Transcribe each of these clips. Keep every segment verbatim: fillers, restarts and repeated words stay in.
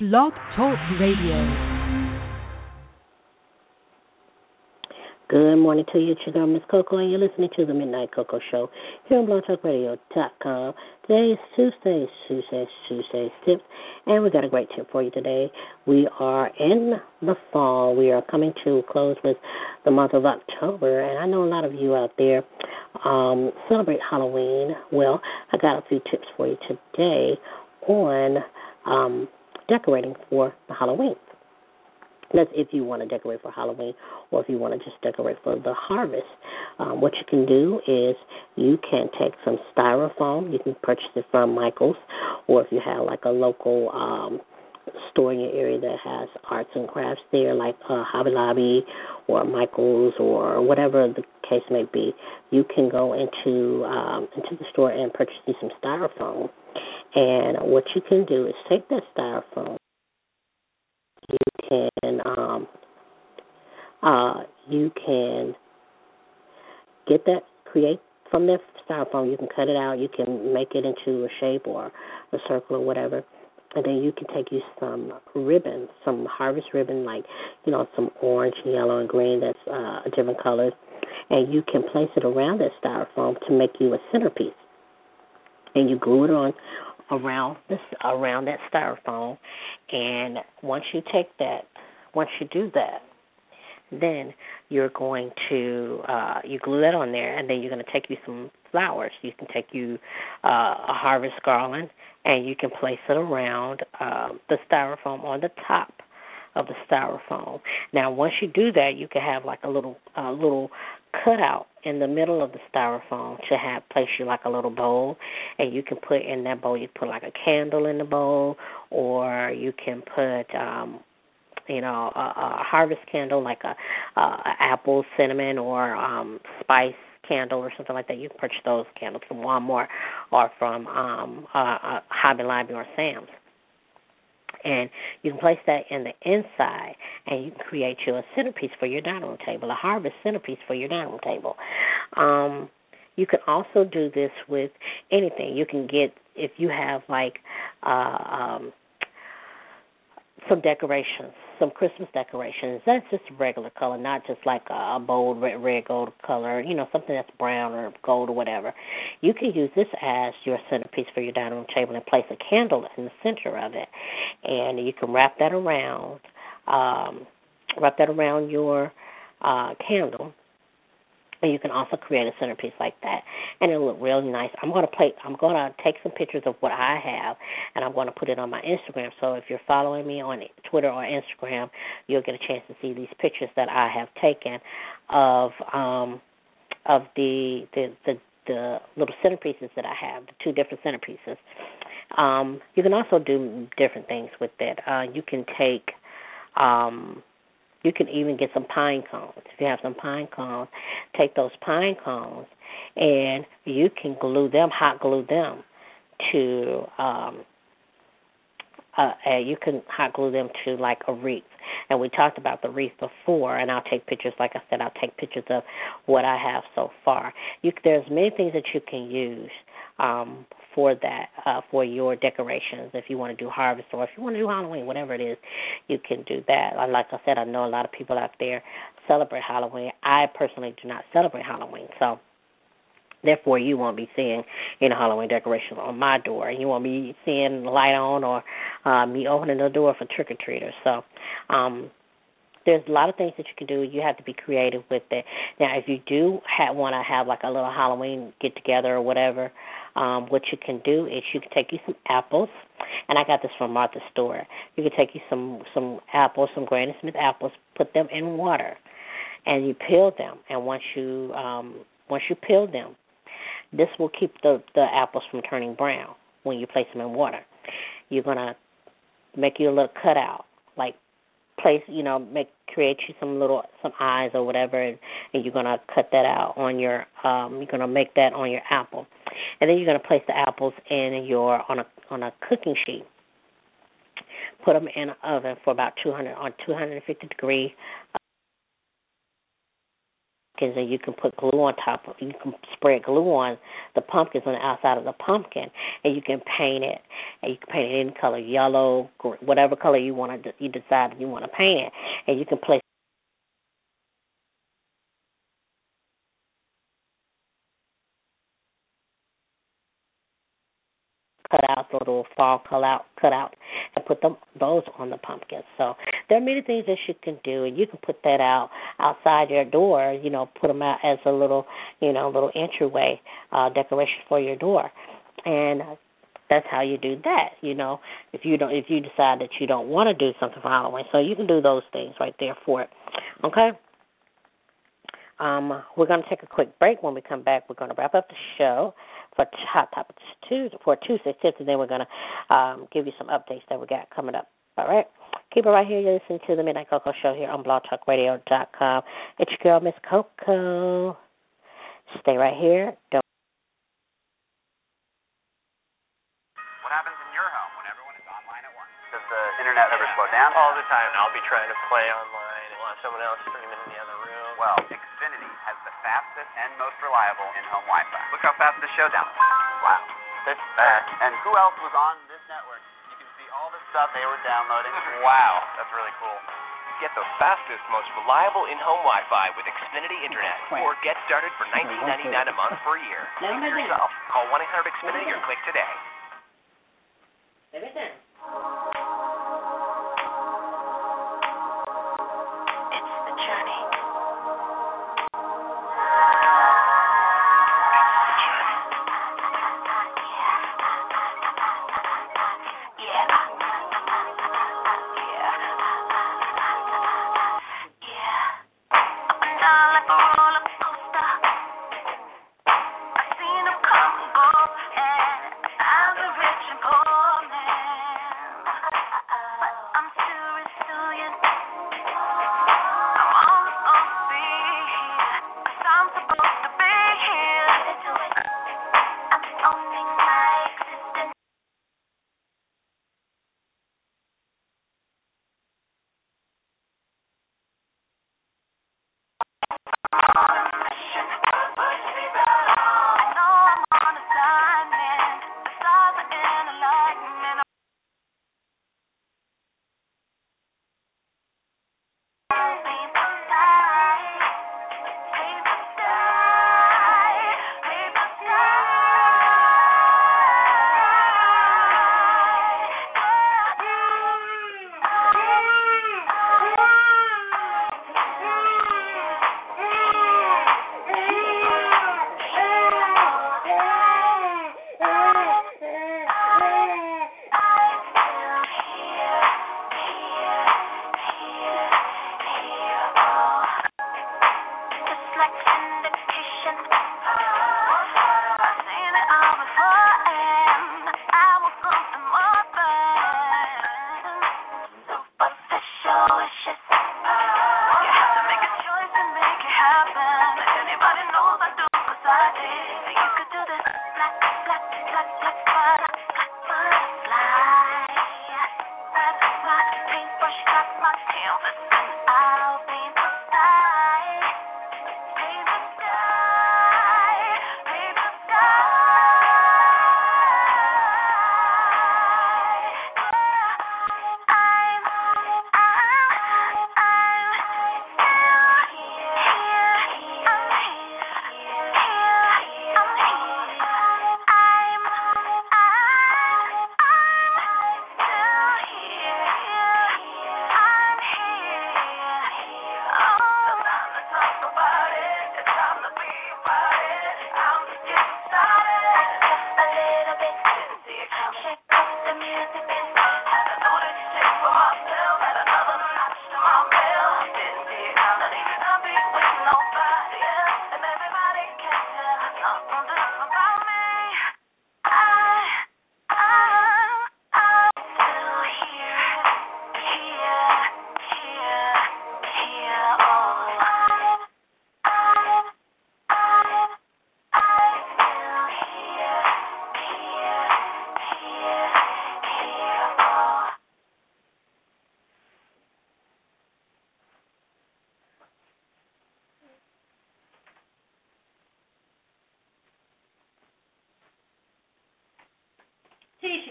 Blog Talk Radio. Good morning to you, it's your girl, Miss Coco, and you're listening to The Midnight Koko Show here on blog talk radio dot com. Today is Tuesday, Tuesday, Tuesday Tips, and we got a great tip for you today. We are in the fall. We are coming to a close with the month of October, and I know a lot of you out there um, celebrate Halloween. Well, I got a few tips for you today on um, decorating for Halloween. That's if you want to decorate for Halloween or if you want to just decorate for the harvest. Um, what you can do is you can take some styrofoam. You can purchase it from Michaels, or if you have like a local um, store in your area that has arts and crafts there, like uh, Hobby Lobby or Michaels or whatever the case may be, you can go into, um, into the store and purchase you some styrofoam. And what you can do is take that styrofoam. You can um, uh, you can get that create from that styrofoam. You can cut it out. You can make it into a shape or a circle or whatever, and then you can take you some ribbon, some harvest ribbon, like you know some orange, yellow, and green. That's uh, different colors, and you can place it around that styrofoam to make you a centerpiece. And you glue it on around this around that styrofoam. And once you take that, once you do that, then you're going to, uh, you glue that on there, and then you're going to take you some flowers. You can take you uh, a harvest garland, and you can place it around uh, the styrofoam on the top of the styrofoam. Now, once you do that, you can have like a little, uh, little cutout in the middle of the styrofoam to have place you like a little bowl, and you can put in that bowl, you put like a candle in the bowl, or you can put, um, you know, a, a harvest candle, like a, a, a apple, cinnamon, or um, spice candle or something like that. You can purchase those candles from Walmart or from um, uh, uh, Hobby Lobby or Sam's. And you can place that in the inside, and you can create you a centerpiece for your dining room table, a harvest centerpiece for your dining room table. Um, you can also do this with anything. You can get, if you have, like, uh, um, some decorations, some Christmas decorations. That's just a regular color, not just like a bold red, red, gold color, you know, something that's brown or gold or whatever. You can use this as your centerpiece for your dining room table and place a candle in the center of it. And you can wrap that around, um, wrap that around your uh, candle. And you can also create a centerpiece like that, and it'll look really nice. I'm gonna play. I'm gonna take some pictures of what I have, and I'm gonna put it on my Instagram. So if you're following me on Twitter or Instagram, you'll get a chance to see these pictures that I have taken of um, of the, the the the little centerpieces that I have, the two different centerpieces. Um, you can also do different things with that. Uh, you can take. Um, You can even get some pine cones. If you have some pine cones, take those pine cones, and you can glue them, hot glue them to. Um, uh, you can hot glue them to like a wreath. And we talked about the wreath before, and I'll take pictures. Like I said, I'll take pictures of what I have so far. You, there's many things that you can use um, for that, uh, for your decorations. If you want to do harvest or if you want to do Halloween, whatever it is, you can do that. Like I said, I know a lot of people out there celebrate Halloween. I personally do not celebrate Halloween, so therefore you won't be seeing any Halloween decorations on my door, and you won't be seeing light on or uh, me opening the door for trick-or-treaters. So um, there's a lot of things that you can do. You have to be creative with it. Now, if you do want to have like a little Halloween get-together or whatever, um, what you can do is you can take you some apples, and I got this from Martha's store. You can take you some, some apples, some Granny Smith apples, put them in water, and you peel them. And once you um, once you peel them, this will keep the, the apples from turning brown when you place them in water. You're going to make you a little cutout, like place, you know, make create you some little, some eyes or whatever, and, and you're going to cut that out on your, um, you're going to make that on your apple. And then you're going to place the apples in your, on a on a cooking sheet. Put them in an oven for about two hundred, on two hundred fifty degree pumpkins, and you can put glue on top. Of, you can spread glue on the pumpkins on the outside of the pumpkin, and you can paint it. And you can paint it any color, yellow, green, whatever color you want to. You decide you want to paint it, and you can place. Cutouts, little fall cutout, cutout, and put them those on the pumpkins. So there are many things that you can do, and you can put that out outside your door. You know, put them out as a little, you know, little entryway uh, decoration for your door, and that's how you do that. You know, if you don't, if you decide that you don't want to do something for Halloween, so you can do those things right there for it. Okay. Um, we're going to take a quick break. When we come back, we're going to wrap up the show for Hot Topics Tuesday, for Tuesday tips, and then we're going to um, give you some updates that we got coming up. All right? Keep it right here. You're listening to The Midnight Koko Show here on blog talk radio dot com. It's your girl, Miss Koko. Stay right here. Don't. What happens in your home when everyone is online at once? Does the internet ever slow down? All the time. I'll be trying to play online and while someone else is screaming in the other room. Well, Xfinity has the fastest and most reliable in-home Wi-Fi. Look how fast the showdown is. Wow. That's fast. And who else was on this network? You can see all the stuff they were downloading. Wow. That's really cool. Get the fastest, most reliable in-home Wi-Fi with Xfinity Internet. Or get started for nineteen ninety-nine dollars a month for a year. No, no, no, no. Yourself. Call one eight hundred X Finity or click today. Everything. Yeah.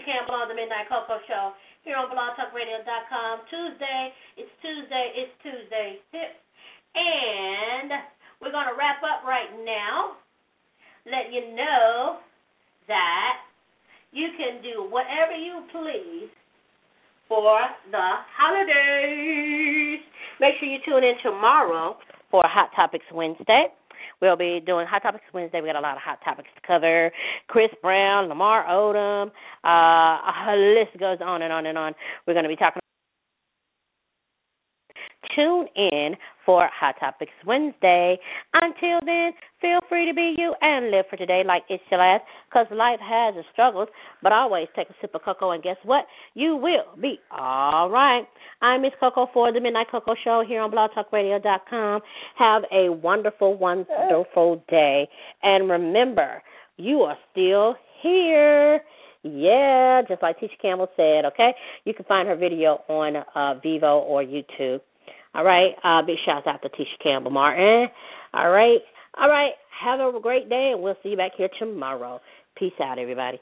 Tisha Campbell on the Midnight Koko Show here on blog talk radio dot com. Tuesday, it's Tuesday, it's Tuesday tips. And we're going to wrap up right now, let you know that you can do whatever you please for the holidays. Make sure you tune in tomorrow for Hot Topics Wednesday. We'll be doing Hot Topics Wednesday. We got a lot of hot topics to cover. Chris Brown, Lamar Odom, uh, a list goes on and on and on. We're going to be talking. Tune in for Hot Topics Wednesday. Until then, feel free to be you and live for today like it's your last, because life has its struggles, but always take a sip of cocoa, and guess what? You will be all right. I'm Miss Coco for the Midnight Koko Show here on blog talk radio dot com. Have a wonderful, wonderful day, and remember, you are still here. Yeah, just like Tisha Campbell said, okay? You can find her video on uh, Vivo or YouTube. All right, uh, big shout out to Tisha Campbell-Martin. All right, all right, have a great day, and we'll see you back here tomorrow. Peace out, everybody.